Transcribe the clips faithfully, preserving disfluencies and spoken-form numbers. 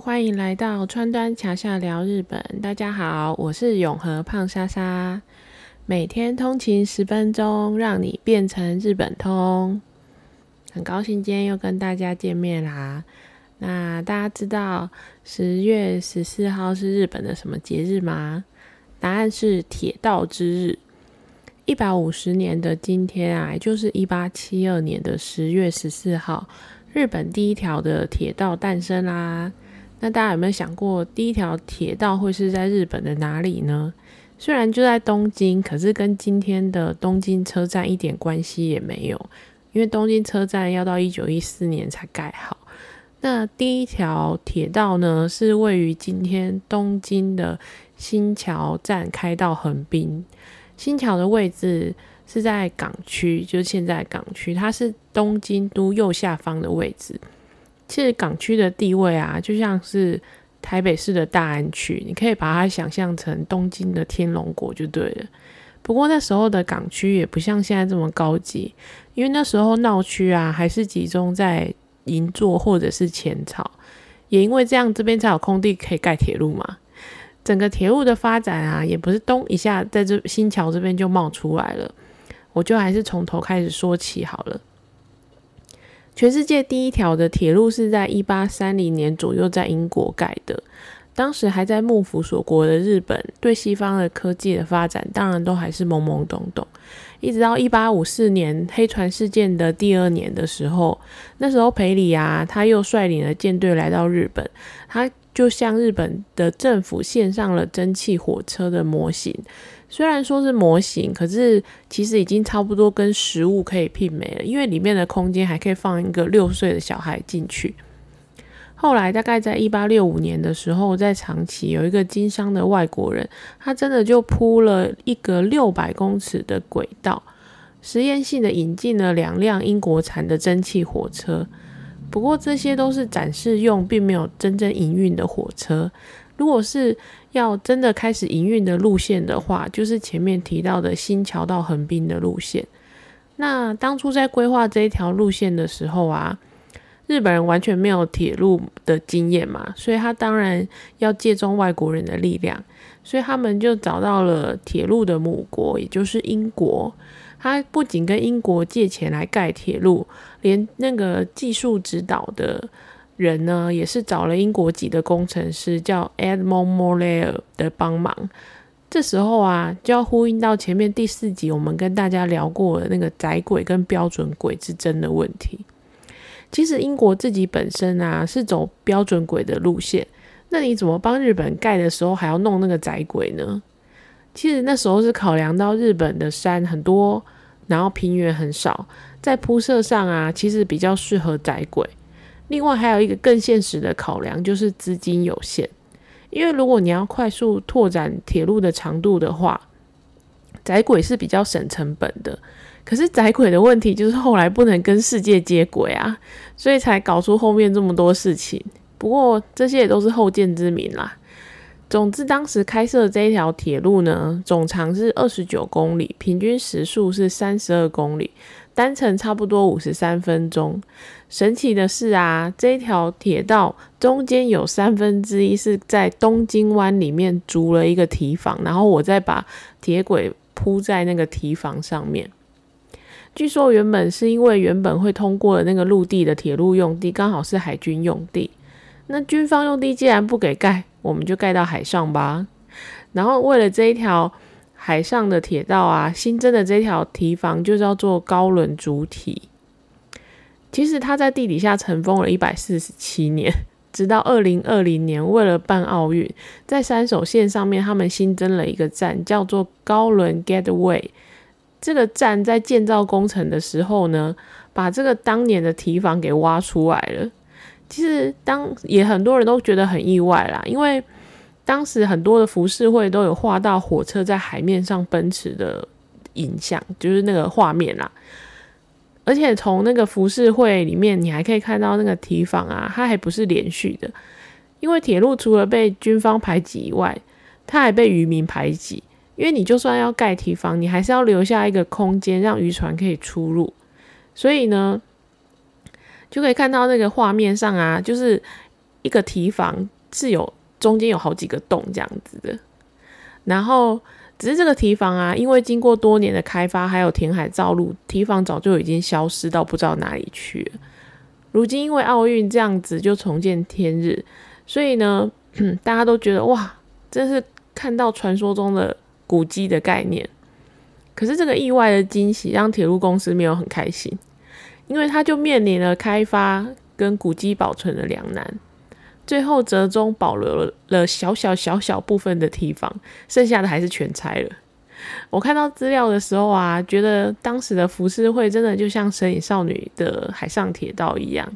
欢迎来到川端桥下聊日本。大家好，我是永和胖莎莎。每天通勤十分钟，让你变成日本通。很高兴今天又跟大家见面啦。那大家知道十月十四号是日本的什么节日吗？答案是铁道之日。一百五十年的今天啊，就是一八七二年的十月十四号，日本第一条的铁道诞生啦。那大家有没有想过第一条铁道会是在日本的哪里呢？虽然就在东京，可是跟今天的东京车站一点关系也没有，因为东京车站要到一九一四年才盖好。那第一条铁道呢，是位于今天东京的新桥站开到横滨。新桥的位置是在港区，就是现在港区，它是东京都右下方的位置。其实港区的地位啊，就像是台北市的大安区，你可以把它想象成东京的天龙国就对了。不过那时候的港区也不像现在这么高级，因为那时候闹区啊还是集中在银座或者是浅草，也因为这样这边才有空地可以盖铁路嘛。整个铁路的发展啊，也不是咚一下在这新桥这边就冒出来了。我就还是从头开始说起好了。全世界第一条的铁路是在一八三零年左右在英国盖的。当时还在幕府锁国的日本，对西方的科技的发展当然都还是懵懵懂懂。一直到一八五四年黑船事件的第二年的时候，那时候裴里啊，他又率领了舰队来到日本，他就向日本的政府献上了蒸汽火车的模型。虽然说是模型，可是其实已经差不多跟实物可以媲美了，因为里面的空间还可以放一个六岁的小孩进去。后来大概在一八六五年的时候，在长崎有一个经商的外国人，他真的就铺了一个六百公尺的轨道，实验性的引进了两辆英国产的蒸汽火车。不过这些都是展示用，并没有真正营运的火车。如果是要真的开始营运的路线的话，就是前面提到的新桥到横滨的路线。那当初在规划这一条路线的时候啊，日本人完全没有铁路的经验嘛，所以他当然要借重外国人的力量，所以他们就找到了铁路的母国，也就是英国。他不仅跟英国借钱来盖铁路，连那个技术指导的人呢，也是找了英国籍的工程师叫 Edmund Morel 的帮忙。这时候啊，就要呼应到前面第四集我们跟大家聊过的那个窄轨跟标准轨之争的问题。其实英国自己本身啊是走标准轨的路线，那你怎么帮日本盖的时候还要弄那个窄轨呢？其实那时候是考量到日本的山很多，然后平原很少，在铺设上啊其实比较适合窄轨。另外还有一个更现实的考量，就是资金有限。因为如果你要快速拓展铁路的长度的话，窄轨是比较省成本的。可是窄轨的问题就是后来不能跟世界接轨啊，所以才搞出后面这么多事情。不过这些也都是后见之明啦。总之当时开设这一条铁路呢，总长是二十九公里，平均时速是三十二公里，单程差不多五十三分钟。神奇的是啊，这一条铁道中间有三分之一是在东京湾里面筑了一个堤防，然后我再把铁轨铺在那个堤防上面。据说原本是因为原本会通过的那个陆地的铁路用地刚好是海军用地，那军方用地既然不给盖，我们就盖到海上吧。然后为了这一条海上的铁道啊，新增的这条堤防就叫做高轮筑堤。其实它在地底下尘封了一百四十七年，直到二零二零年为了办奥运，在山手线上面他们新增了一个站叫做高轮 Gateway。 这个站在建造工程的时候呢，把这个当年的堤防给挖出来了。其实当也很多人都觉得很意外啦，因为当时很多的浮世绘都有画到火车在海面上奔驰的影像，就是那个画面啦。而且从那个浮世绘里面你还可以看到那个堤防啊，它还不是连续的，因为铁路除了被军方排挤以外，它还被渔民排挤。因为你就算要盖堤防，你还是要留下一个空间让渔船可以出入，所以呢就可以看到那个画面上啊，就是一个堤防是有中间有好几个洞这样子的，然后只是这个堤防啊，因为经过多年的开发还有填海造陆，堤防早就已经消失到不知道哪里去了。如今因为奥运这样子就重见天日，所以呢大家都觉得哇，真是看到传说中的古迹的概念。可是这个意外的惊喜让铁路公司没有很开心，因为他就面临了开发跟古迹保存的两难，最后折中保留了小小小小部分的堤防，剩下的还是全拆了。我看到资料的时候啊，觉得当时的浮世绘真的就像神隐少女的海上铁道一样。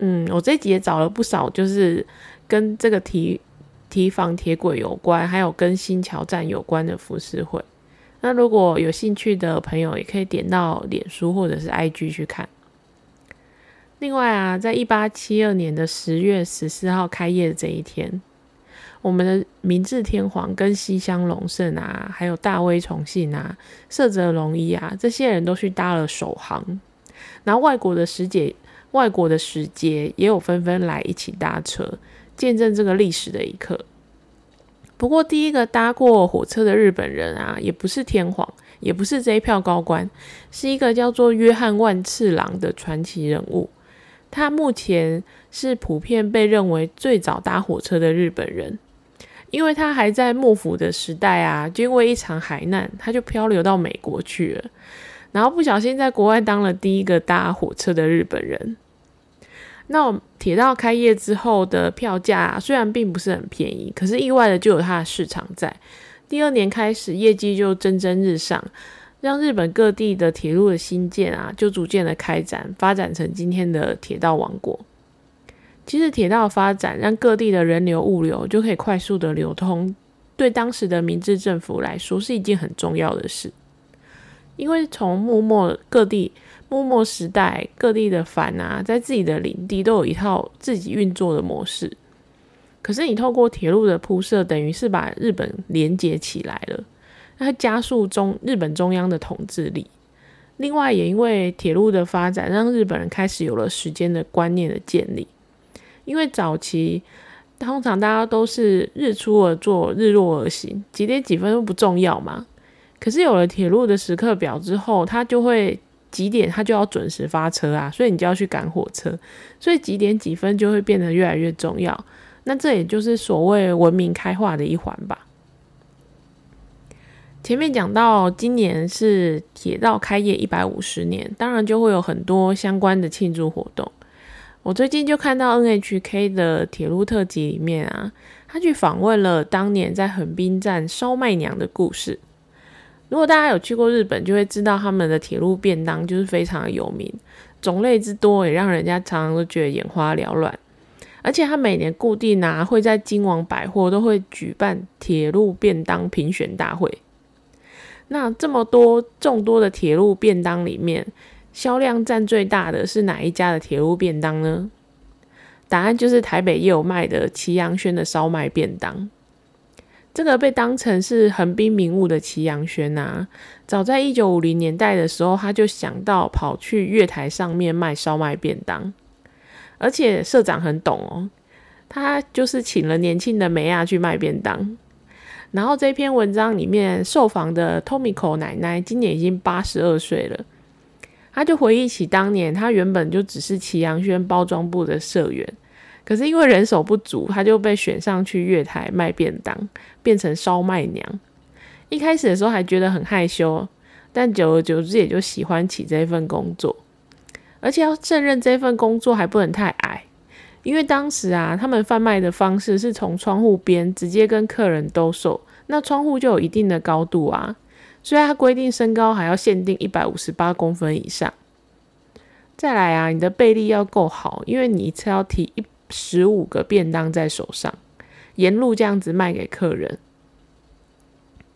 嗯，我这集也找了不少就是跟这个堤堤防铁轨有关，还有跟新桥站有关的浮世绘。那如果有兴趣的朋友也可以点到脸书或者是 I G 去看。另外啊，在一八七二年的十月十四号开业的这一天，我们的明治天皇跟西乡隆盛啊，还有大威崇信啊、澀泽隆一啊，这些人都去搭了首航，然后外国的使节外国的使节也有纷纷来一起搭车，见证这个历史的一刻。不过第一个搭过火车的日本人啊，也不是天皇，也不是这一票高官，是一个叫做约翰万次郎的传奇人物。他目前是普遍被认为最早搭火车的日本人，因为他还在幕府的时代啊，就因为一场海难，他就漂流到美国去了，然后不小心在国外当了第一个搭火车的日本人。那铁道开业之后的票价啊，虽然并不是很便宜，可是意外的就有它的市场在。第二年开始，业绩就蒸蒸日上，让日本各地的铁路的兴建啊，就逐渐的开展，发展成今天的铁道王国。其实铁道发展让各地的人流物流就可以快速的流通，对当时的明治政府来说是一件很重要的事。因为从幕末各地幕末时代各地的藩啊，在自己的领地都有一套自己运作的模式，可是你透过铁路的铺设，等于是把日本连接起来了，它加速中日本中央的统治力。另外也因为铁路的发展，让日本人开始有了时间的观念的建立。因为早期通常大家都是日出而作日落而行，几点几分都不重要嘛，可是有了铁路的时刻表之后，它就会几点它就要准时发车啊，所以你就要去赶火车，所以几点几分就会变得越来越重要。那这也就是所谓文明开化的一环吧。前面讲到今年是铁道开业一百五十年，当然就会有很多相关的庆祝活动。我最近就看到 N H K 的铁路特辑里面啊，他去访问了当年在横滨站烧麦娘的故事。如果大家有去过日本，就会知道他们的铁路便当就是非常的有名，种类之多也让人家常常都觉得眼花缭乱。而且他每年固定啊，会在京王百货都会举办铁路便当评选大会。那这么多众多的铁路便当里面，销量占最大的是哪一家的铁路便当呢？答案就是台北也有卖的祁阳轩的烧麦便当。这个被当成是横滨名物的祁阳轩啊，早在一九五零年代的时候，他就想到跑去月台上面卖烧麦便当。而且社长很懂哦，他就是请了年轻的梅亚去卖便当。然后这篇文章里面受访的 Tomiko 奶奶今年已经八十二岁了，她就回忆起当年她原本就只是祁阳轩包装部的社员，可是因为人手不足，她就被选上去月台卖便当，变成烧麦娘。一开始的时候还觉得很害羞，但久而久之也就喜欢起这份工作。而且要胜任这份工作还不能太矮，因为当时啊，他们贩卖的方式是从窗户边直接跟客人兜售，那窗户就有一定的高度啊，所以他规定身高还要限定一百五十八公分以上。再来啊，你的臂力要够好，因为你一次要提十五个便当在手上，沿路这样子卖给客人。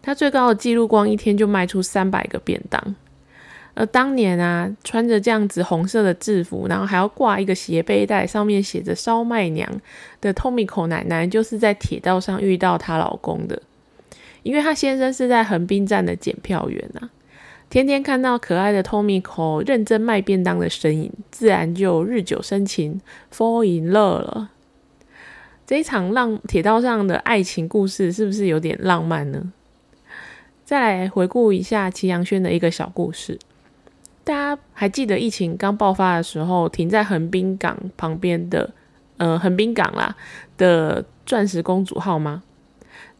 他最高的记录光一天就卖出三百个便当。而当年啊，穿着这样子红色的制服，然后还要挂一个斜背带，上面写着烧麦娘的 Tomiko 奶奶，就是在铁道上遇到她老公的。因为她先生是在横滨站的检票员啊，天天看到可爱的 Tomiko 认真卖便当的身影，自然就日久生情 fall in love 了。这一场浪铁道上的爱情故事是不是有点浪漫呢？再来回顾一下祁阳轩的一个小故事。大家还记得疫情刚爆发的时候，停在横滨港旁边的呃横滨港啦的钻石公主号吗？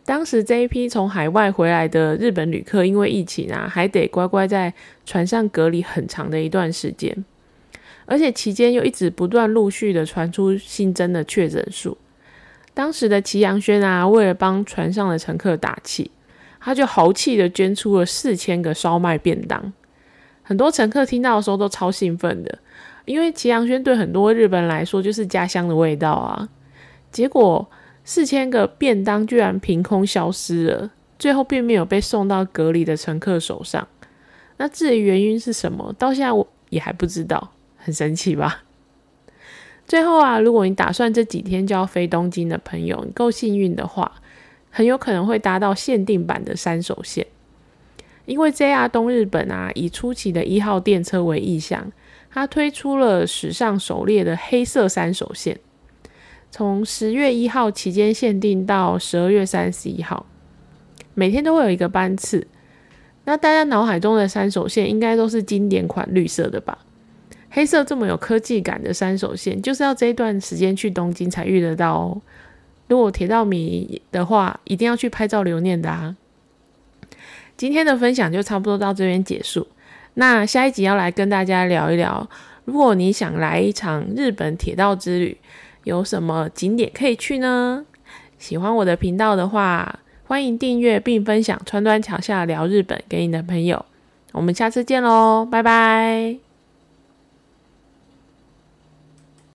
当时这一批从海外回来的日本旅客，因为疫情啊，还得乖乖在船上隔离很长的一段时间，而且期间又一直不断陆续的传出新增的确诊数。当时的祁阳轩啊，为了帮船上的乘客打气，他就豪气的捐出了四千个烧麦便当。很多乘客听到的时候都超兴奋的，因为祁阳轩对很多日本来说就是家乡的味道啊。结果四千个便当居然凭空消失了，最后并没有被送到隔离的乘客手上。那至于原因是什么，到现在我也还不知道，很神奇吧？最后啊，如果你打算这几天就要飞东京的朋友，你够幸运的话，很有可能会搭到限定版的山手线。因为 J R 东日本啊，以初期的一号电车为意向，它推出了史上首列的黑色山手线。从十月一号期间限定到十二月三十一号，每天都会有一个班次。那大家脑海中的山手线应该都是经典款绿色的吧？黑色这么有科技感的山手线，就是要这一段时间去东京才遇得到哦。如果铁道迷的话，一定要去拍照留念的啊。今天的分享就差不多到这边结束。那下一集要来跟大家聊一聊，如果你想来一场日本铁道之旅，有什么景点可以去呢？喜欢我的频道的话，欢迎订阅并分享川端桥下聊日本给你的朋友。我们下次见咯，拜拜。